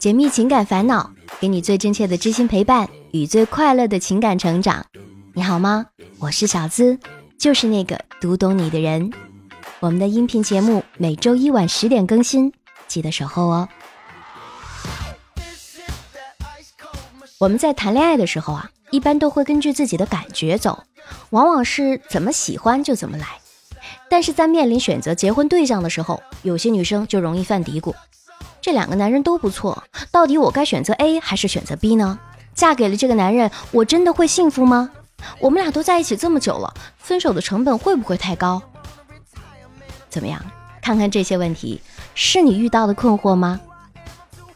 解密情感烦恼，给你最真切的知心陪伴与最快乐的情感成长。你好吗？我是小资，就是那个读懂你的人。我们的音频节目每周一晚10点更新，记得守候哦。我们在谈恋爱的时候啊，一般都会根据自己的感觉走，往往是怎么喜欢就怎么来。但是在面临选择结婚对象的时候，有些女生就容易犯嘀咕，这两个男人都不错，到底我该选择 A 还是选择 B 呢？嫁给了这个男人，我真的会幸福吗？我们俩都在一起这么久了，分手的成本会不会太高？怎么样，看看这些问题，是你遇到的困惑吗？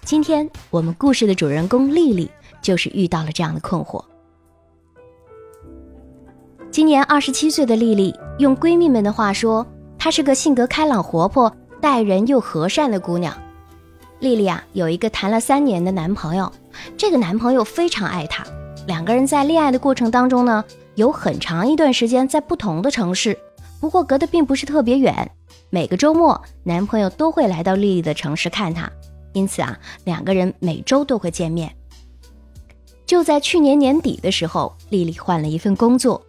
今天我们故事的主人公丽丽就是遇到了这样的困惑。今年27岁的丽丽，用闺蜜们的话说，她是个性格开朗活泼、待人又和善的姑娘。丽丽啊，有一个谈了3年的男朋友，这个男朋友非常爱她。两个人在恋爱的过程当中呢，有很长一段时间在不同的城市，不过隔得并不是特别远。每个周末，男朋友都会来到丽丽的城市看她，因此啊，两个人每周都会见面。就在去年年底的时候，丽丽换了一份工作。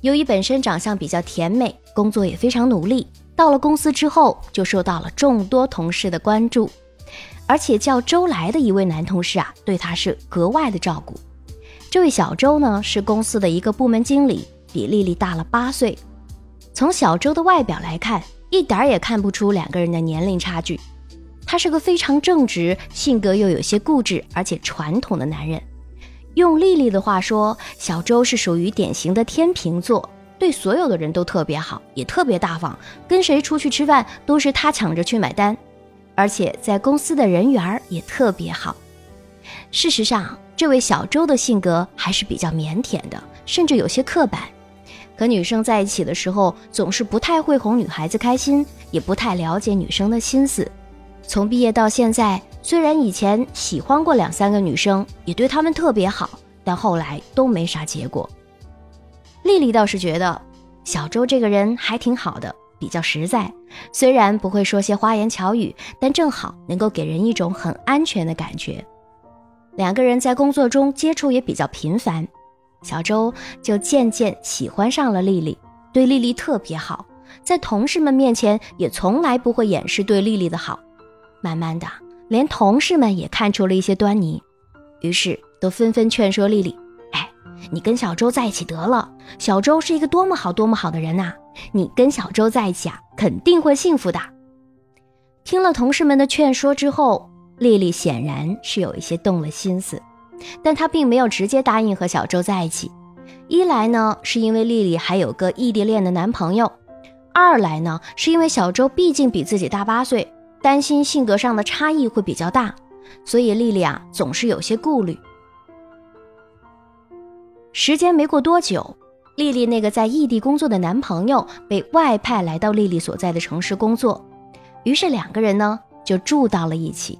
由于本身长相比较甜美，工作也非常努力，到了公司之后，就受到了众多同事的关注。而且叫周来的一位男同事啊，对他是格外的照顾。这位小周呢，是公司的一个部门经理，比丽丽大了8岁。从小周的外表来看，一点也看不出两个人的年龄差距。他是个非常正直，性格又有些固执，而且传统的男人。用丽丽的话说，小周是属于典型的天秤座，对所有的人都特别好，也特别大方，跟谁出去吃饭都是他抢着去买单。而且在公司的人缘也特别好。事实上，这位小周的性格还是比较腼腆的，甚至有些刻板。和女生在一起的时候，总是不太会哄女孩子开心，也不太了解女生的心思。从毕业到现在，虽然以前喜欢过2-3个女生，也对她们特别好，但后来都没啥结果。丽丽倒是觉得小周这个人还挺好的，比较实在，虽然不会说些花言巧语，但正好能够给人一种很安全的感觉。两个人在工作中接触也比较频繁，小周就渐渐喜欢上了丽丽，对丽丽特别好，在同事们面前也从来不会掩饰对丽丽的好。慢慢的，连同事们也看出了一些端倪，于是都纷纷劝说丽丽，你跟小周在一起得了，小周是一个多么好多么好的人啊，你跟小周在一起啊，肯定会幸福的。听了同事们的劝说之后，丽丽显然是有一些动了心思，但她并没有直接答应和小周在一起。一来呢，是因为丽丽还有个异地恋的男朋友；二来呢，是因为小周毕竟比自己大8岁，担心性格上的差异会比较大，所以丽丽啊，总是有些顾虑。时间没过多久，丽丽那个在异地工作的男朋友被外派来到丽丽所在的城市工作，于是两个人呢就住到了一起。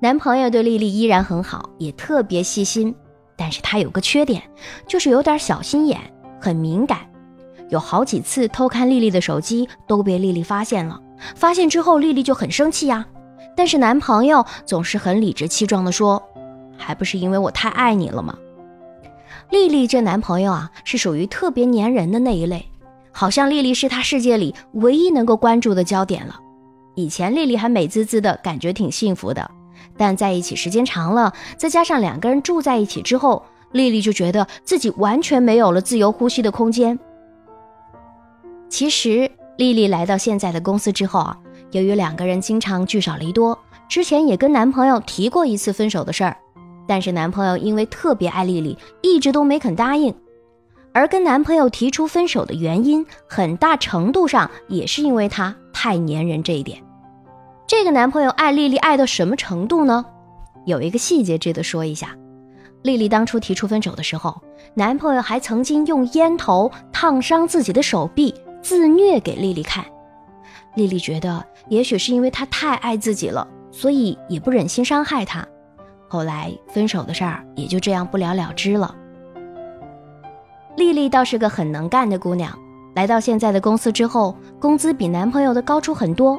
男朋友对丽丽依然很好，也特别细心，但是他有个缺点，就是有点小心眼，很敏感。有好几次偷看丽丽的手机都被丽丽发现了，发现之后丽丽就很生气呀，但是男朋友总是很理直气壮地说，还不是因为我太爱你了吗？丽丽这男朋友啊，是属于特别粘人的那一类，好像丽丽是她世界里唯一能够关注的焦点了。以前丽丽还美滋滋的，感觉挺幸福的，但在一起时间长了，再加上两个人住在一起之后，丽丽就觉得自己完全没有了自由呼吸的空间。其实丽丽来到现在的公司之后啊，由于两个人经常聚少离多，之前也跟男朋友提过一次分手的事儿。但是男朋友因为特别爱丽丽，一直都没肯答应。而跟男朋友提出分手的原因，很大程度上也是因为他太粘人这一点。这个男朋友爱丽丽爱到什么程度呢？有一个细节值得说一下。丽丽当初提出分手的时候，男朋友还曾经用烟头烫伤自己的手臂，自虐给丽丽看。丽丽觉得也许是因为他太爱自己了，所以也不忍心伤害他。后来分手的事儿也就这样不了了之了。丽丽倒是个很能干的姑娘，来到现在的公司之后，工资比男朋友的高出很多，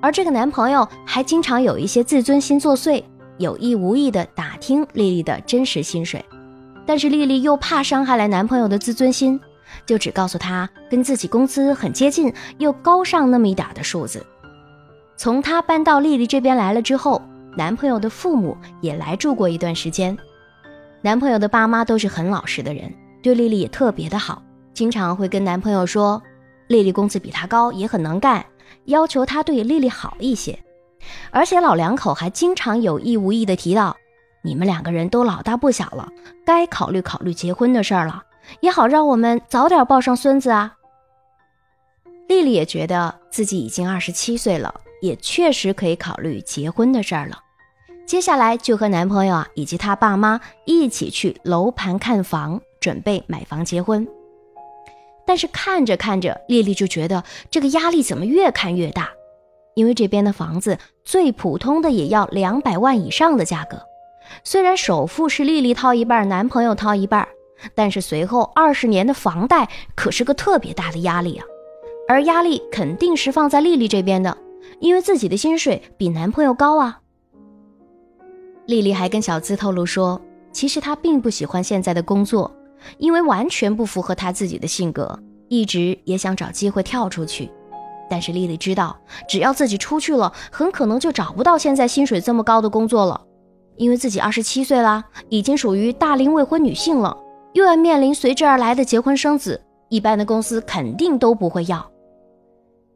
而这个男朋友还经常有一些自尊心作祟，有意无意地打听丽丽的真实薪水，但是丽丽又怕伤害来男朋友的自尊心，就只告诉他跟自己工资很接近又高上那么一点的数字。从他搬到丽丽这边来了之后，男朋友的父母也来住过一段时间，男朋友的爸妈都是很老实的人，对丽丽也特别的好，经常会跟男朋友说丽丽工资比他高，也很能干，要求他对丽丽好一些。而且老两口还经常有意无意地提到，你们两个人都老大不小了，该考虑考虑结婚的事儿了，也好让我们早点抱上孙子啊。丽丽也觉得自己已经27岁了，也确实可以考虑结婚的事儿了。接下来就和男朋友以及他爸妈一起去楼盘看房，准备买房结婚。但是看着看着，丽丽就觉得这个压力怎么越看越大，因为这边的房子最普通的也要200万以上的价格。虽然首付是丽丽掏一半，男朋友掏一半，但是随后20年的房贷可是个特别大的压力啊。而压力肯定是放在丽丽这边的，因为自己的薪水比男朋友高啊。丽丽还跟小资透露说，其实她并不喜欢现在的工作，因为完全不符合她自己的性格，一直也想找机会跳出去。但是丽丽知道，只要自己出去了，很可能就找不到现在薪水这么高的工作了，因为自己27岁啦，已经属于大龄未婚女性了，又要面临随之而来的结婚生子，一般的公司肯定都不会要。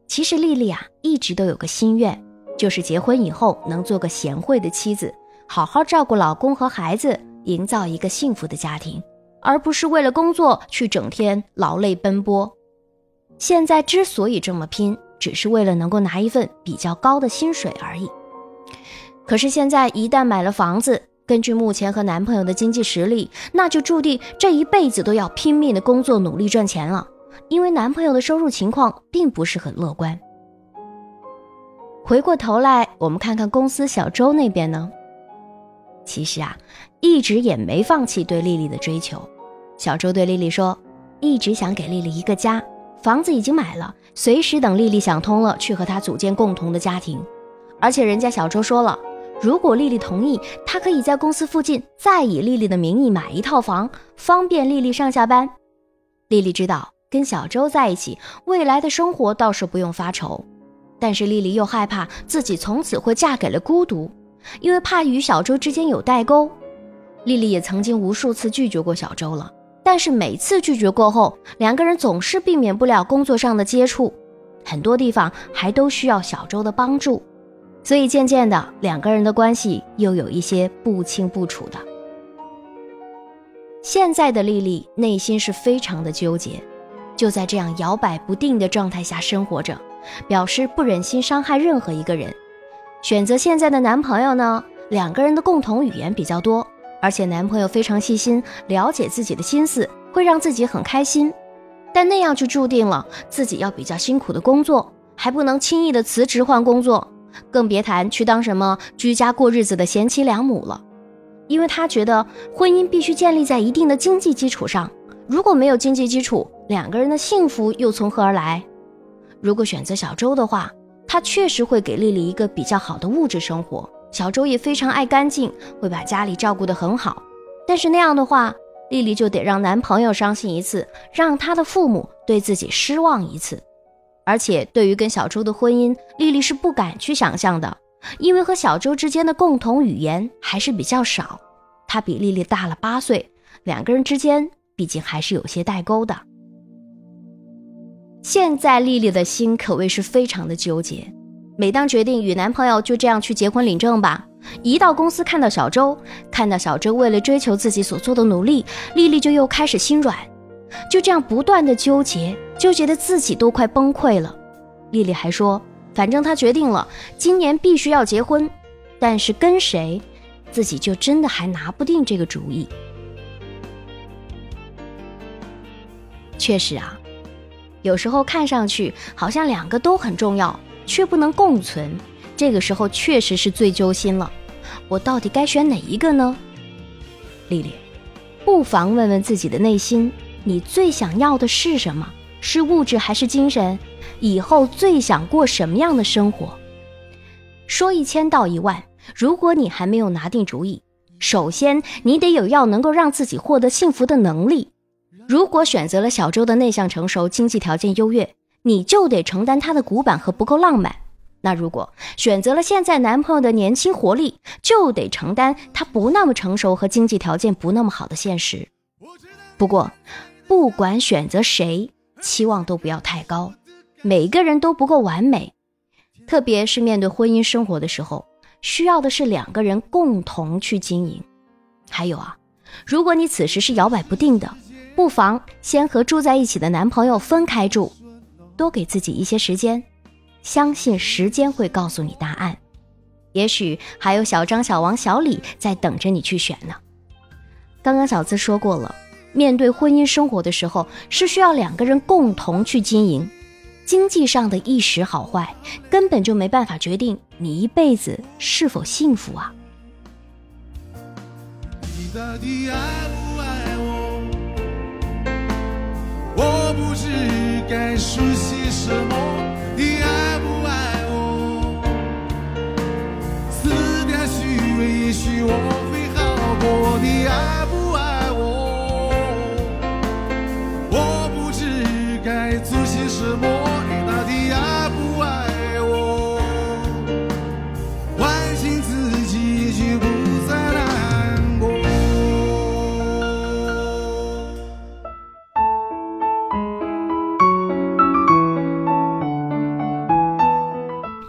其实丽丽一直都有个心愿，就是结婚以后能做个贤惠的妻子，好好照顾老公和孩子，营造一个幸福的家庭，而不是为了工作去整天劳累奔波。现在之所以这么拼，只是为了能够拿一份比较高的薪水而已。可是现在一旦买了房子，根据目前和男朋友的经济实力，那就注定这一辈子都要拼命的工作，努力赚钱了，因为男朋友的收入情况并不是很乐观。回过头来，我们看看公司小周那边呢。其实一直也没放弃对丽丽的追求。小周对丽丽说，一直想给丽丽一个家，房子已经买了，随时等丽丽想通了去和她组建共同的家庭。而且人家小周说了，如果丽丽同意，她可以在公司附近再以丽丽的名义买一套房，方便丽丽上下班。丽丽知道跟小周在一起，未来的生活倒是不用发愁，但是丽丽又害怕自己从此会嫁给了孤独，因为怕与小周之间有代沟。丽丽也曾经无数次拒绝过小周了，但是每次拒绝过后，两个人总是避免不了工作上的接触，很多地方还都需要小周的帮助，所以渐渐的，两个人的关系又有一些不清不楚的。现在的丽丽内心是非常的纠结，就在这样摇摆不定的状态下生活着，表示不忍心伤害任何一个人。选择现在的男朋友呢，两个人的共同语言比较多，而且男朋友非常细心，了解自己的心思，会让自己很开心。但那样就注定了自己要比较辛苦的工作，还不能轻易的辞职换工作，更别谈去当什么居家过日子的贤妻良母了。因为他觉得婚姻必须建立在一定的经济基础上，如果没有经济基础，两个人的幸福又从何而来？如果选择小周的话，他确实会给丽丽一个比较好的物质生活，小周也非常爱干净，会把家里照顾得很好。但是那样的话，丽丽就得让男朋友伤心一次，让她的父母对自己失望一次。而且对于跟小周的婚姻，丽丽是不敢去想象的，因为和小周之间的共同语言还是比较少，她比丽丽大了8岁，两个人之间毕竟还是有些代沟的。现在丽丽的心可谓是非常的纠结，每当决定与男朋友就这样去结婚领证吧，一到公司看到小周为了追求自己所做的努力，丽丽就又开始心软，就这样不断的纠结得自己都快崩溃了。丽丽还说，反正她决定了今年必须要结婚，但是跟谁自己就真的还拿不定这个主意。确实有时候看上去好像两个都很重要，却不能共存，这个时候确实是最揪心了，我到底该选哪一个呢？丽丽，不妨问问自己的内心，你最想要的是什么？是物质还是精神？以后最想过什么样的生活？说1000道1万，如果你还没有拿定主意，首先你得有要能够让自己获得幸福的能力。如果选择了小周的内向成熟，经济条件优越，你就得承担他的古板和不够浪漫。那如果选择了现在男朋友的年轻活力，就得承担他不那么成熟和经济条件不那么好的现实。不过，不管选择谁，期望都不要太高，每个人都不够完美。特别是面对婚姻生活的时候，需要的是两个人共同去经营。还有啊，如果你此时是摇摆不定的，不妨先和住在一起的男朋友分开住，多给自己一些时间，相信时间会告诉你答案。也许还有小张、小王、小李在等着你去选呢。刚刚小资说过了，面对婚姻生活的时候，是需要两个人共同去经营。经济上的一时好坏，根本就没办法决定你一辈子是否幸福啊。你到底爱不爱我？我不知该说些什么。你爱不爱我？撕掉虚伪，也许我会好过。你爱不爱我？我不知该做些什么。你到底爱不爱我？反省自己，就不再难过。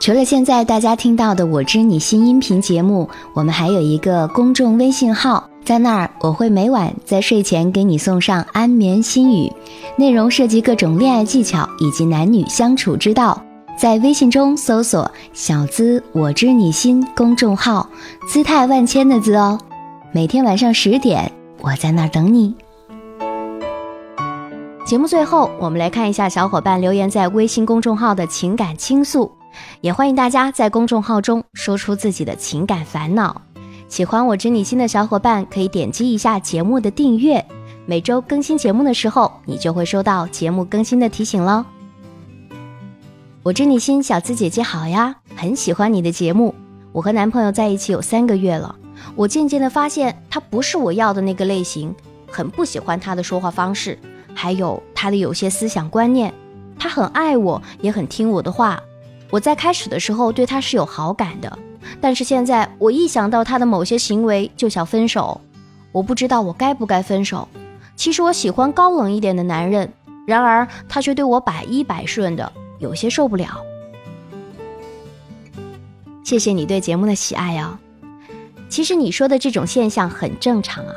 除了现在大家听到的我知你心音频节目，我们还有一个公众微信号，在那儿我会每晚在睡前给你送上安眠心语，内容涉及各种恋爱技巧以及男女相处之道。在微信中搜索小资我知你心公众号，姿态万千的资哦。每天晚上10点，我在那儿等你。节目最后我们来看一下小伙伴留言在微信公众号的情感倾诉，也欢迎大家在公众号中说出自己的情感烦恼。喜欢我知你心的小伙伴可以点击一下节目的订阅，每周更新节目的时候你就会收到节目更新的提醒咯。我知你心小资姐姐好呀，很喜欢你的节目。我和男朋友在一起有3个月了，我渐渐的发现他不是我要的那个类型，很不喜欢他的说话方式，还有他的有些思想观念。他很爱我，也很听我的话，我在开始的时候对他是有好感的，但是现在我一想到他的某些行为就想分手。我不知道我该不该分手。其实我喜欢高冷一点的男人，然而他却对我百依百顺的，有些受不了。谢谢你对节目的喜爱啊。其实你说的这种现象很正常啊，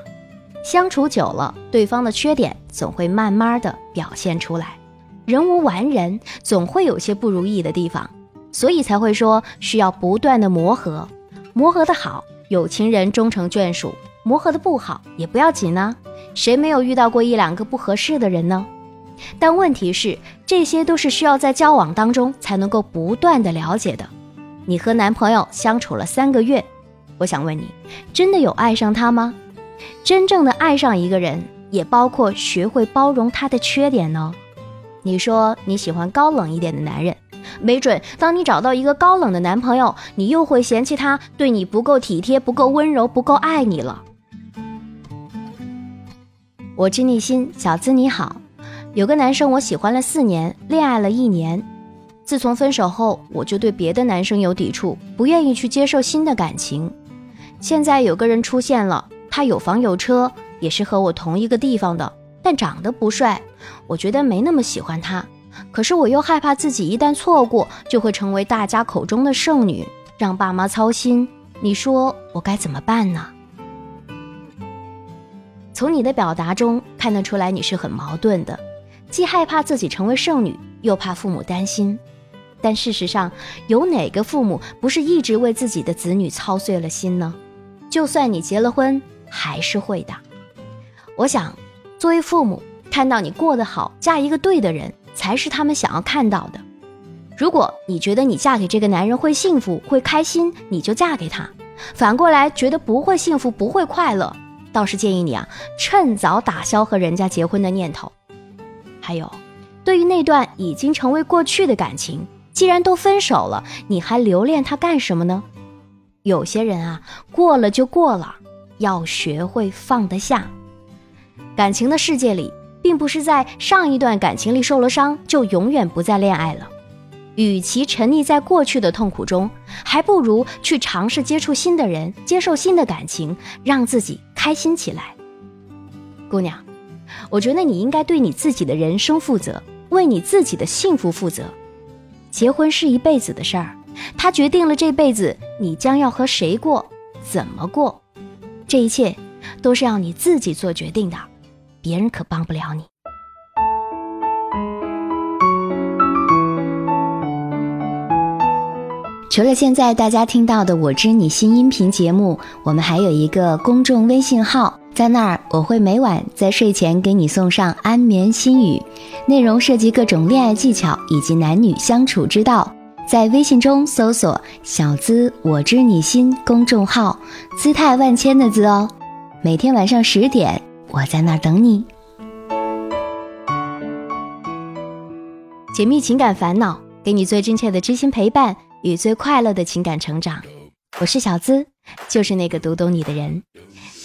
相处久了，对方的缺点总会慢慢的表现出来，人无完人，总会有些不如意的地方，所以才会说需要不断的磨合。磨合的好，有情人终成眷属，磨合的不好也不要紧啊，谁没有遇到过1-2个不合适的人呢？但问题是，这些都是需要在交往当中才能够不断的了解的。你和男朋友相处了3个月，我想问你，真的有爱上他吗？真正的爱上一个人，也包括学会包容他的缺点呢。你说你喜欢高冷一点的男人，没准当你找到一个高冷的男朋友，你又会嫌弃他对你不够体贴，不够温柔，不够爱你了。我知你心小资你好，有个男生我喜欢了4年，恋爱了1年，自从分手后我就对别的男生有抵触，不愿意去接受新的感情。现在有个人出现了，他有房有车，也是和我同一个地方的，但长得不帅，我觉得没那么喜欢他。可是我又害怕自己一旦错过，就会成为大家口中的剩女，让爸妈操心。你说我该怎么办呢？从你的表达中看得出来，你是很矛盾的，既害怕自己成为剩女，又怕父母担心。但事实上，有哪个父母不是一直为自己的子女操碎了心呢？就算你结了婚，还是会的。我想，作为父母，看到你过得好，嫁一个对的人，才是他们想要看到的。如果你觉得你嫁给这个男人会幸福会开心，你就嫁给他。反过来觉得不会幸福不会快乐，倒是建议你啊，趁早打消和人家结婚的念头。还有，对于那段已经成为过去的感情，既然都分手了，你还留恋他干什么呢？有些人啊，过了就过了，要学会放得下。感情的世界里，并不是在上一段感情里受了伤，就永远不再恋爱了。与其沉溺在过去的痛苦中，还不如去尝试接触新的人，接受新的感情，让自己开心起来。姑娘，我觉得你应该对你自己的人生负责，为你自己的幸福负责。结婚是一辈子的事儿，它决定了这辈子你将要和谁过，怎么过，这一切都是要你自己做决定的，别人可帮不了你。除了现在大家听到的我知你心音频节目，我们还有一个公众微信号，在那儿我会每晚在睡前给你送上安眠心语，内容涉及各种恋爱技巧以及男女相处之道。在微信中搜索小资我知你心公众号，姿态万千的字哦。每天晚上10点，我在那儿等你。解密情感烦恼，给你最真切的知心陪伴与最快乐的情感成长。我是小资，就是那个读懂你的人。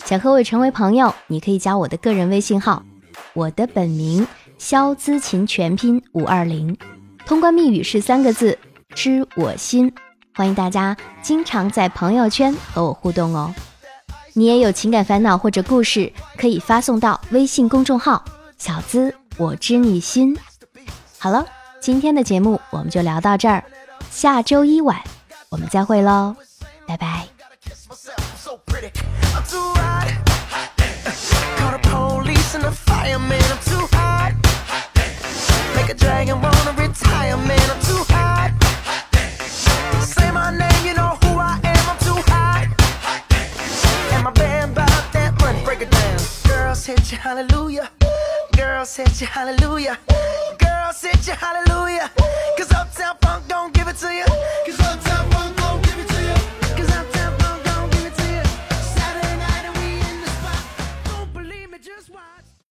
想和我成为朋友，你可以加我的个人微信号，我的本名肖资琴全拼520，通关密语是3个字，知我心。欢迎大家经常在朋友圈和我互动哦。你也有情感烦恼或者故事，可以发送到微信公众号小资我知你心。好了，今天的节目我们就聊到这儿，下周一晚我们再会咯，拜拜。Said you hallelujah, girl said you hallelujah, girl said you hallelujah.